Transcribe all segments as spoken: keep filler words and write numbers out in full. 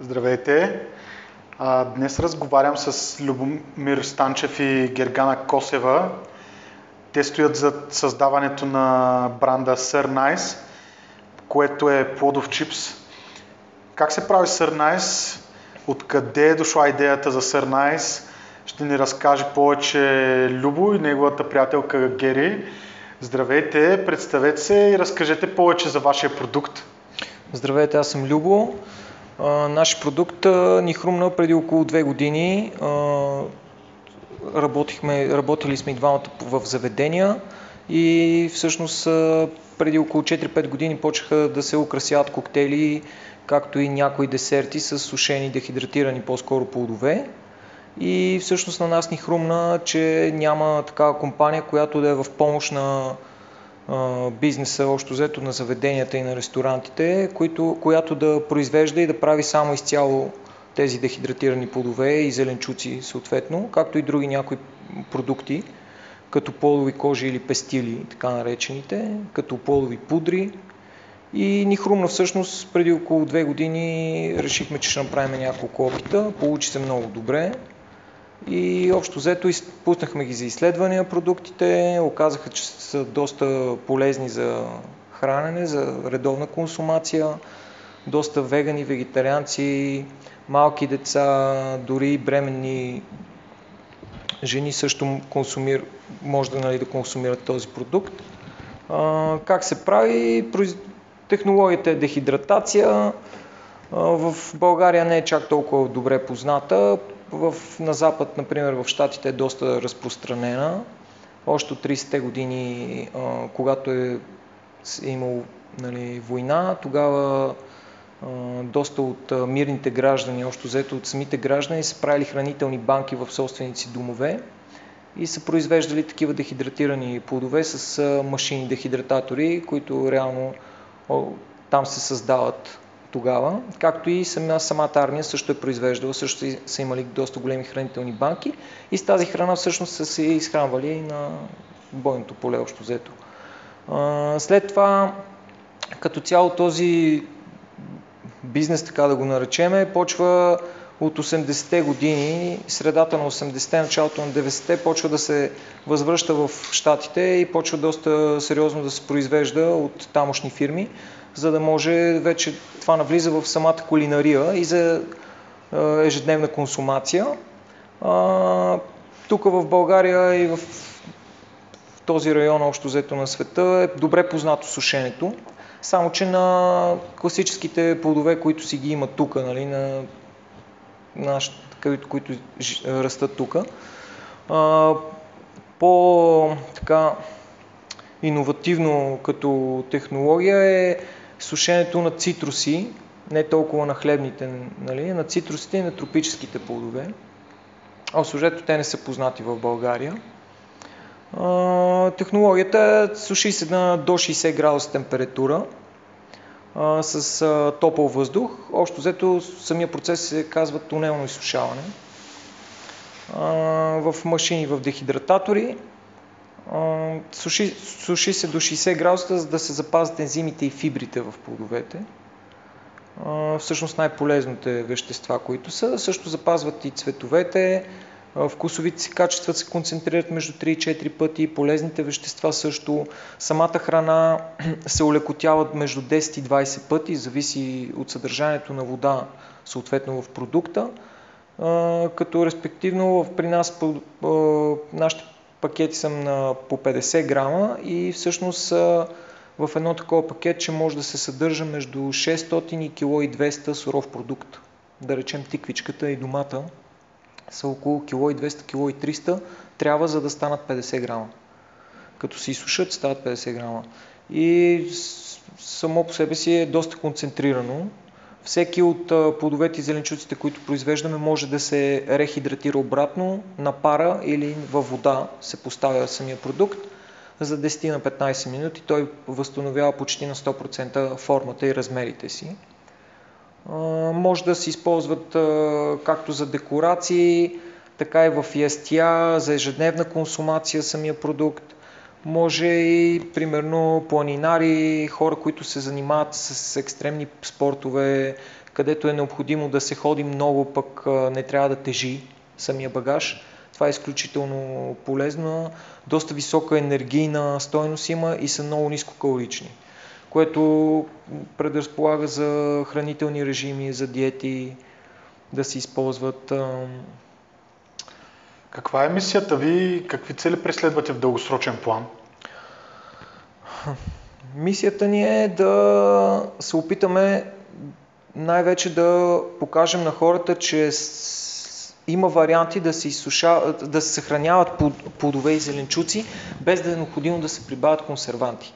Здравейте! А, днес разговарям с Любомир Станчев и Гергана Косева. Те стоят зад създаването на бранда Syr Nice, което е плодов чипс. Как се прави Syr Nice? Откъде е дошла идеята за Syr Nice? Ще ни разкаже повече Любо и неговата приятелка Гери. Здравейте, представете се и разкажете повече за вашия продукт. Здравейте, аз съм Любо. Нашия продукт ни хрумна преди около две години. Работихме, работили сме и двамата в заведения и всъщност преди около четири-пет години почнаха да се украсяват коктейли, както и някои десерти с сушени, дехидратирани по-скоро плодове. И всъщност на нас ни хрумна, че няма такава компания, която да е в помощ на бизнеса, общо взето на заведенията и на ресторантите, които, която да произвежда и да прави само изцяло тези дехидратирани плодове и зеленчуци съответно, както и други някои продукти, като плодови кожи или пестили, така наречените, като плодови пудри. И ни хрумна всъщност, преди около две години решихме, че ще направим няколко опита, получи се много добре. И общо взето пуснахме ги за изследвания продуктите, оказаха, че са доста полезни за хранене, за редовна консумация, доста вегани, вегетарианци, малки деца, дори бременни жени също консумир, може да, нали, да консумират този продукт. А, как се прави? Технологията е дехидратация, в България не е чак толкова добре позната. В, на Запад, например, в Щатите е доста разпространена. Още от тридесетте години, а, когато е, е имало, нали, война, тогава а, доста от а, мирните граждани, още взето от самите граждани, са правили хранителни банки в собствените си домове и са произвеждали такива дехидратирани плодове с а, машини дехидрататори, които реално о, там се създават тогава, както и сама, самата армия също е произвеждала, също са имали доста големи хранителни банки и с тази храна всъщност са се изхранвали и на бойното поле общо взето. След това, като цяло този бизнес, така да го наречеме, почва от осемдесетте години, средата на осемдесетте, началото на деветдесетте, почва да се възвръща в Щатите и почва доста сериозно да се произвежда от тамошни фирми, за да може вече това навлиза в самата кулинария и за ежедневна консумация. Тук в България и в този район, общо взето на света, е добре познато сушенето, само че на класическите плодове, които си ги има тук, нали, на нашите, които растат тук. По-така иновативно като технология е сушенето на цитруси, не толкова на хлебните, нали, на цитрусите и на тропическите плодове. Освежето те не са познати в България. А, технологията суши се на до шейсет градуса температура а, с а, топъл въздух. Общо взето самия процес се казва тунелно изсушаване. А, в машини, в дехидрататори. Суши, суши се до шейсет градуса, за да се запазят ензимите и фибрите в плодовете. Всъщност най-полезните вещества, които са. Също запазват и цветовете, вкусовите си качества се концентрират между три и четири пъти, полезните вещества също. Самата храна се олекотява между десет и двадесет пъти, зависи от съдържанието на вода, съответно в продукта. Като респективно при нас, нашите пакети съм на по петдесет грама и всъщност в едно такова пакетче може да се съдържа между шестстотин и кило и двеста суров продукт. Да речем тиквичката и домата са около кило и двеста, кило и триста, трябва за да станат петдесет грама. Като се изсушат, стават петдесет грама. И само по себе си е доста концентрирано. Всеки от плодовете и зеленчуците, които произвеждаме, може да се рехидратира обратно на пара или във вода се поставя самия продукт за десет на петнадесет минути. Той възстановява почти на сто процента формата и размерите си. Може да се използват както за декорации, така и в ястия, за ежедневна консумация самия продукт. Може и, примерно, планинари, хора, които се занимават с екстремни спортове, където е необходимо да се ходи много, пък не трябва да тежи самия багаж. Това е изключително полезно. Доста висока енергийна стойност има и са много нискокалорични, което предразполага за хранителни режими, за диети, да се използват. Каква е мисията ви? Какви цели преследвате в дългосрочен план? Мисията ни е да се опитаме най-вече да покажем на хората, че има варианти да се, изсушават, да се съхраняват плодове и зеленчуци, без да е необходимо да се прибавят консерванти.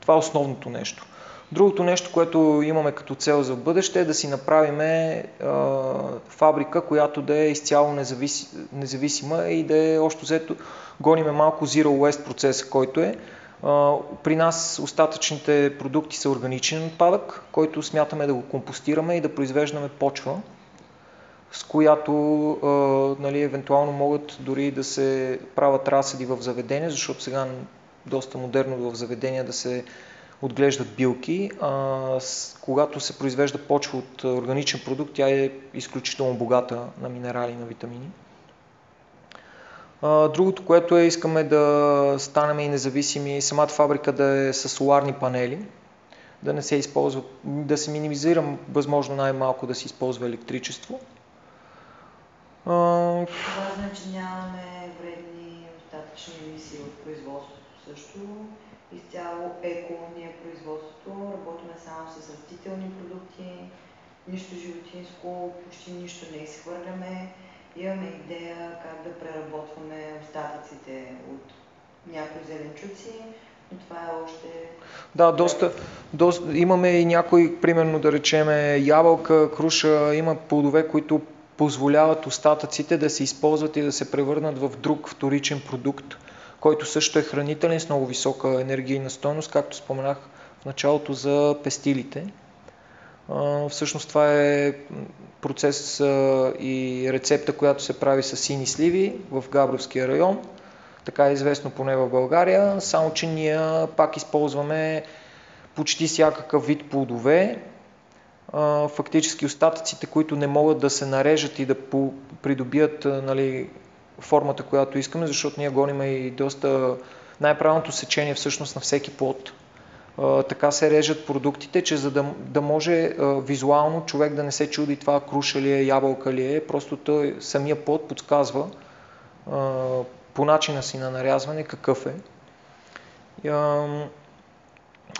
Това е основното нещо. Другото нещо, което имаме като цел за бъдеще, е да си направим е, фабрика, която да е изцяло независ... независима и да е общо взето гониме малко Zero Waste процеса, който е. При нас остатъчните продукти са органичен отпадък, който смятаме да го компостираме и да произвеждаме почва, с която е, нали, евентуално могат дори да се правят разсъди в заведения, защото сега доста модерно в заведения да се отглеждат билки. А, с, когато се произвежда почва от органичен продукт, тя е изключително богата на минерали и на витамини. А, другото, което е, искаме да станем и независими, самата фабрика да е с соларни панели, да не се използва, да се минимизира възможно най-малко да се използва електричество. А... Това значи нямаме вредни остатъчни емисии от производството също. Изцяло еко ни е производството, работиме само с растителни продукти, нищо животинско, почти нищо не изхвърляме. Имаме идея как да преработваме остатъците от някои зеленчуци, но това е още... Да, доста, доста имаме и някои, примерно да речеме ябълка, круша, има плодове, които позволяват остатъците да се използват и да се превърнат в друг вторичен продукт, който също е хранителен с много висока енергийна стойност, както споменах в началото за пестилите. Всъщност това е процес и рецепта, която се прави с сини сливи в Габровския район, така е известно поне в България, само че ние пак използваме почти всякакъв вид плодове. Фактически остатъците, които не могат да се нарежат и да придобият, нали, формата, която искаме, защото ние гоним и доста най-правилното сечение всъщност на всеки плод. Така се режат продуктите, че за да, да може визуално човек да не се чуди това круша ли е, ябълка ли е, просто той, самия плод подсказва по начина си на нарязване какъв е.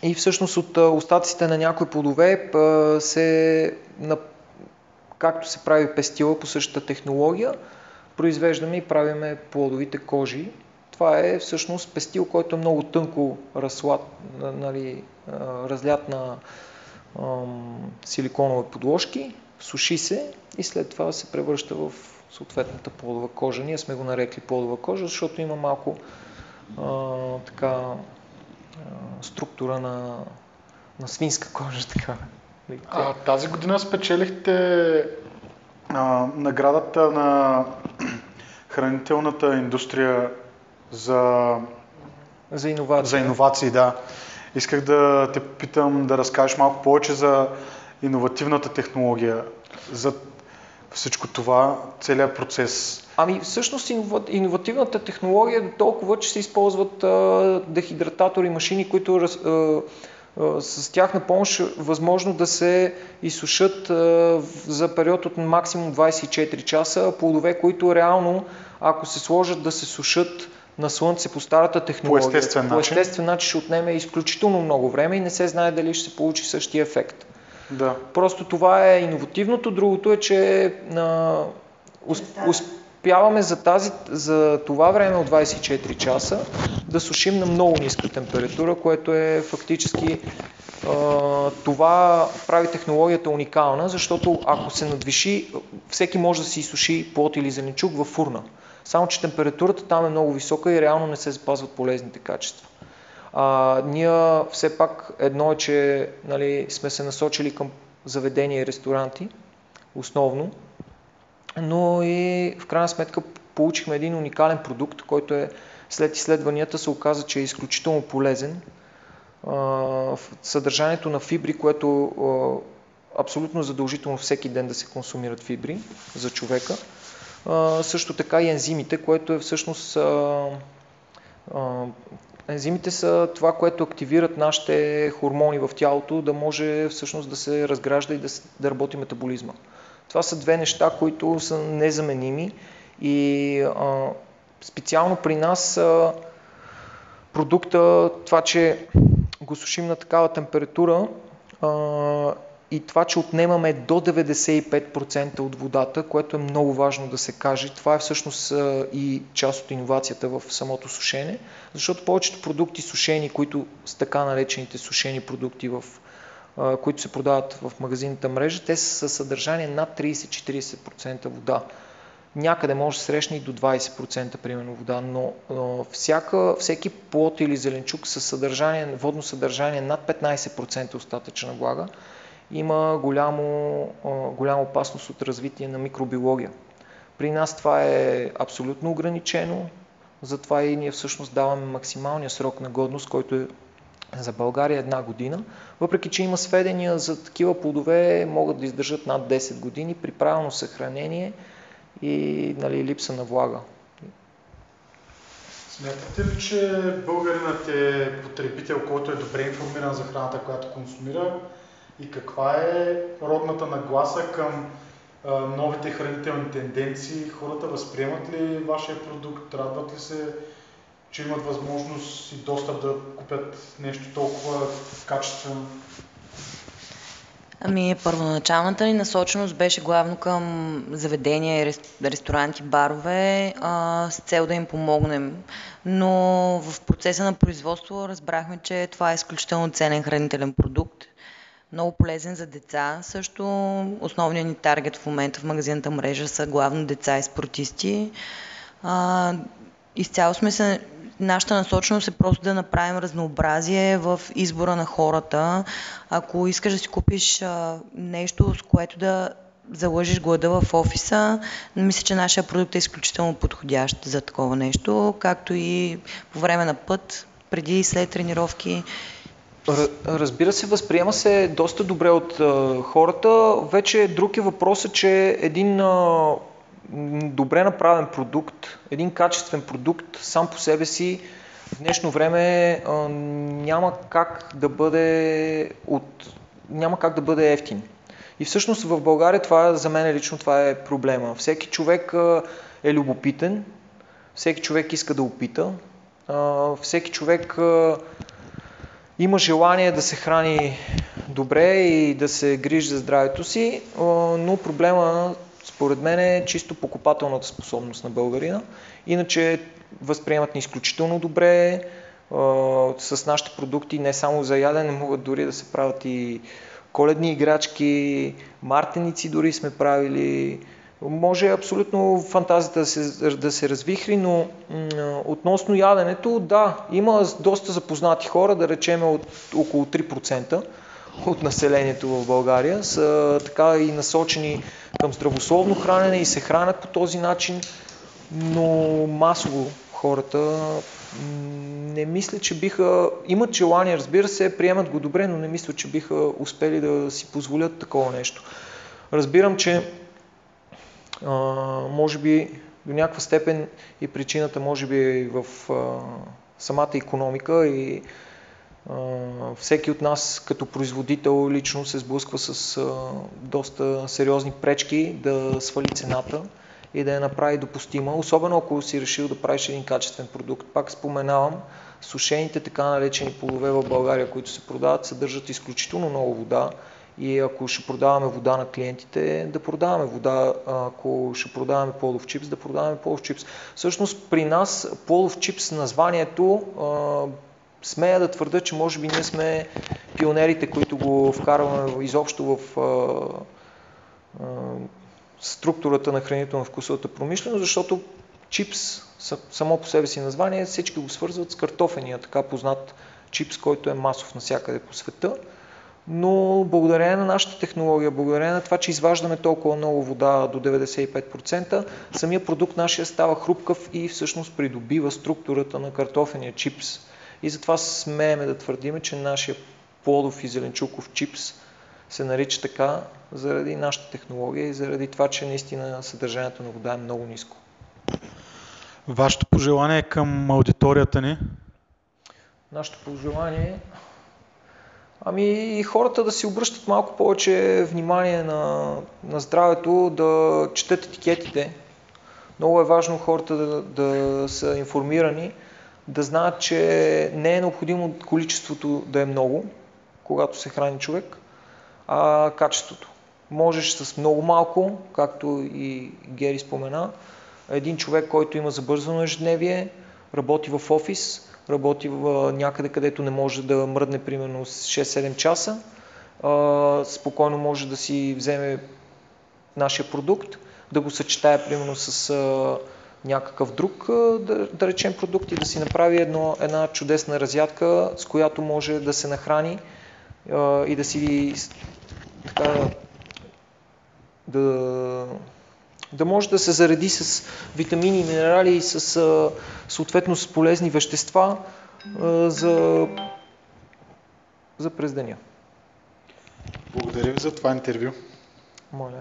И всъщност от остатъците на някои плодове се, както се прави пестила по същата технология, произвеждаме и правиме плодовите кожи. Това е всъщност пестил, който е много тънко разлат, нали, разлят на ам, силиконови подложки, суши се и след това се превръща в съответната плодова кожа. Ние сме го нарекли плодова кожа, защото има малко а, така структура на, на свинска кожа. Така. А, тази година спечелихте а, наградата на хранителната индустрия за, за иновации. За иновации, да. Исках да те питам да разкажеш малко повече за иновативната технология, за всичко това, целият процес. Ами всъщност иновативната технология е толкова, че се използват а, дехидрататори, машини, които раз, а, а, с тях на помощ възможно да се изсушат а, за период от максимум двадесет и четири часа, плодове, които реално, ако се сложат да се сушат на слънце по старата технология, по естествен, по естествен начин. начин ще отнеме изключително много време и не се знае дали ще се получи същия ефект. Да. Просто това е иновативното. Другото е, че а, успяваме за, тази, за това време от двадесет и четири часа да сушим на много ниска температура, което е фактически а, това прави технологията уникална, защото ако се надвиши, всеки може да си изсуши плод или зеленчук във фурна. Само че температурата там е много висока и реално не се запазват полезните качества. А, ние все пак едно е, че, нали, сме се насочили към заведения и ресторанти, основно, но и в крайна сметка получихме един уникален продукт, който е след изследванията се оказа, че е изключително полезен. А, съдържанието на фибри, което а, абсолютно задължително всеки ден да се консумират фибри за човека. А, също така и ензимите, което е всъщност... А, а, ензимите са това, което активират нашите хормони в тялото, да може всъщност да се разгражда и да, да работи метаболизма. Това са две неща, които са незаменими и а, специално при нас а, продукта, това, че го сушим на такава температура а, и това, че отнемаме до деветдесет и пет процента от водата, което е много важно да се каже. Това е всъщност а, и част от иновацията в самото сушене, защото повечето продукти сушени, които с така наречените сушени продукти, в, а, които се продават в магазинната мрежа, те са със съдържание над трийсет до четирийсет процента вода. Някъде може да срещне и до двайсет процента примерно вода, но, но всяка, всеки плод или зеленчук със съдържание, водно съдържание над петнайсет процента остатъчна влага има голямо, голяма опасност от развитие на микробиология. При нас това е абсолютно ограничено, затова и ние всъщност даваме максималния срок на годност, който е за България една година, въпреки че има сведения за такива плодове, могат да издържат над десет години при правилно съхранение и нали, липса на влага. Смятате ли, че българинът е потребител, който е добре информиран за храната, която консумира, и каква е родната нагласа към а, новите хранителни тенденции? Хората възприемат ли вашия продукт? Радват ли се, че имат възможност и достъп да купят нещо толкова качествено? Ами, първоначалната ни насоченост беше главно към заведения, ресторанти, барове, а, с цел да им помогнем. Но в процеса на производство разбрахме, че това е изключително ценен хранителен продукт. Много полезен за деца. Също основният ни таргет в момента в магазинната мрежа са главно деца и спортисти. А, изцяло сме се... Нашата насоченост е просто да направим разнообразие в избора на хората. Ако искаш да си купиш а, нещо, с което да залъжиш глада в офиса, мисля, че нашия продукт е изключително подходящ за такова нещо, както и по време на път, преди и след тренировки. Разбира се, възприема се доста добре от а, хората. Вече друг е въпросът, че един... А, добре направен продукт, един качествен продукт сам по себе си в днешно време а, няма как да бъде от, няма как да бъде ефтин. И всъщност в България това, за мен лично това е проблема. Всеки човек а, е любопитен, всеки човек иска да опита, а, всеки човек а, има желание да се храни добре и да се грижи за здравето си, а, но проблема според мен е чисто покупателната способност на българина. Иначе възприемат ни изключително добре е, с нашите продукти, не само за ядене, могат дори да се правят и коледни играчки, мартеници дори сме правили. Може абсолютно фантазията да се, да се развихри, но м- относно яденето, да, има доста запознати хора, да речем от около три процента. От населението в България са така и насочени към здравословно хранене и се хранят по този начин, но масово хората не мисля, че биха... Имат желание, разбира се, приемат го добре, но не мисля, че биха успели да си позволят такова нещо. Разбирам, че а, може би до някаква степен и причината може би в а, самата икономика и Uh, всеки от нас като производител лично се сблъсква с uh, доста сериозни пречки да свали цената и да я направи допустима, особено ако си решил да правиш един качествен продукт. Пак споменавам, сушените така наречени плодове в България, които се продават, съдържат изключително много вода и ако ще продаваме вода на клиентите, да продаваме вода, ако ще продаваме плодов чипс, да продаваме плодов чипс. Всъщност при нас плодов чипс названието uh, смея да твърда, че може би ние сме пионерите, които го вкарваме изобщо в а, а, структурата на хранително-вкусовата промишленост, защото чипс, само по себе си название, всички го свързват с картофения, така познат чипс, който е масов навсякъде по света. Но благодарение на нашата технология, благодарение на това, че изваждаме толкова много вода до деветдесет и пет процента, самия продукт нашия става хрупкав и всъщност придобива структурата на картофения чипс. И затова смееме да твърдим, че нашия плодов и зеленчуков чипс се нарича така заради нашата технология и заради това, че наистина съдържанието на вода е много ниско. Вашето пожелание към аудиторията ни? Нашето пожелание... Ами и хората да си обръщат малко повече внимание на, на здравето, да четат етикетите. Много е важно хората да, да са информирани, да знаят, че не е необходимо количеството да е много, когато се храни човек, а качеството. Можеш с много малко, както и Гери спомена, един човек, който има забързано ежедневие, работи в офис, работи в някъде, където не може да мръдне примерно шест-седем часа, а, спокойно може да си вземе нашия продукт, да го съчетае примерно с а, някакъв друг, а, да, да речем продукт и да си направи едно, една чудесна разядка, с която може да се нахрани а, и да си така, да... да може да се зареди с витамини, минерали и с, съответно с полезни вещества за, за през деня. Благодаря ви за това интервю. Моля.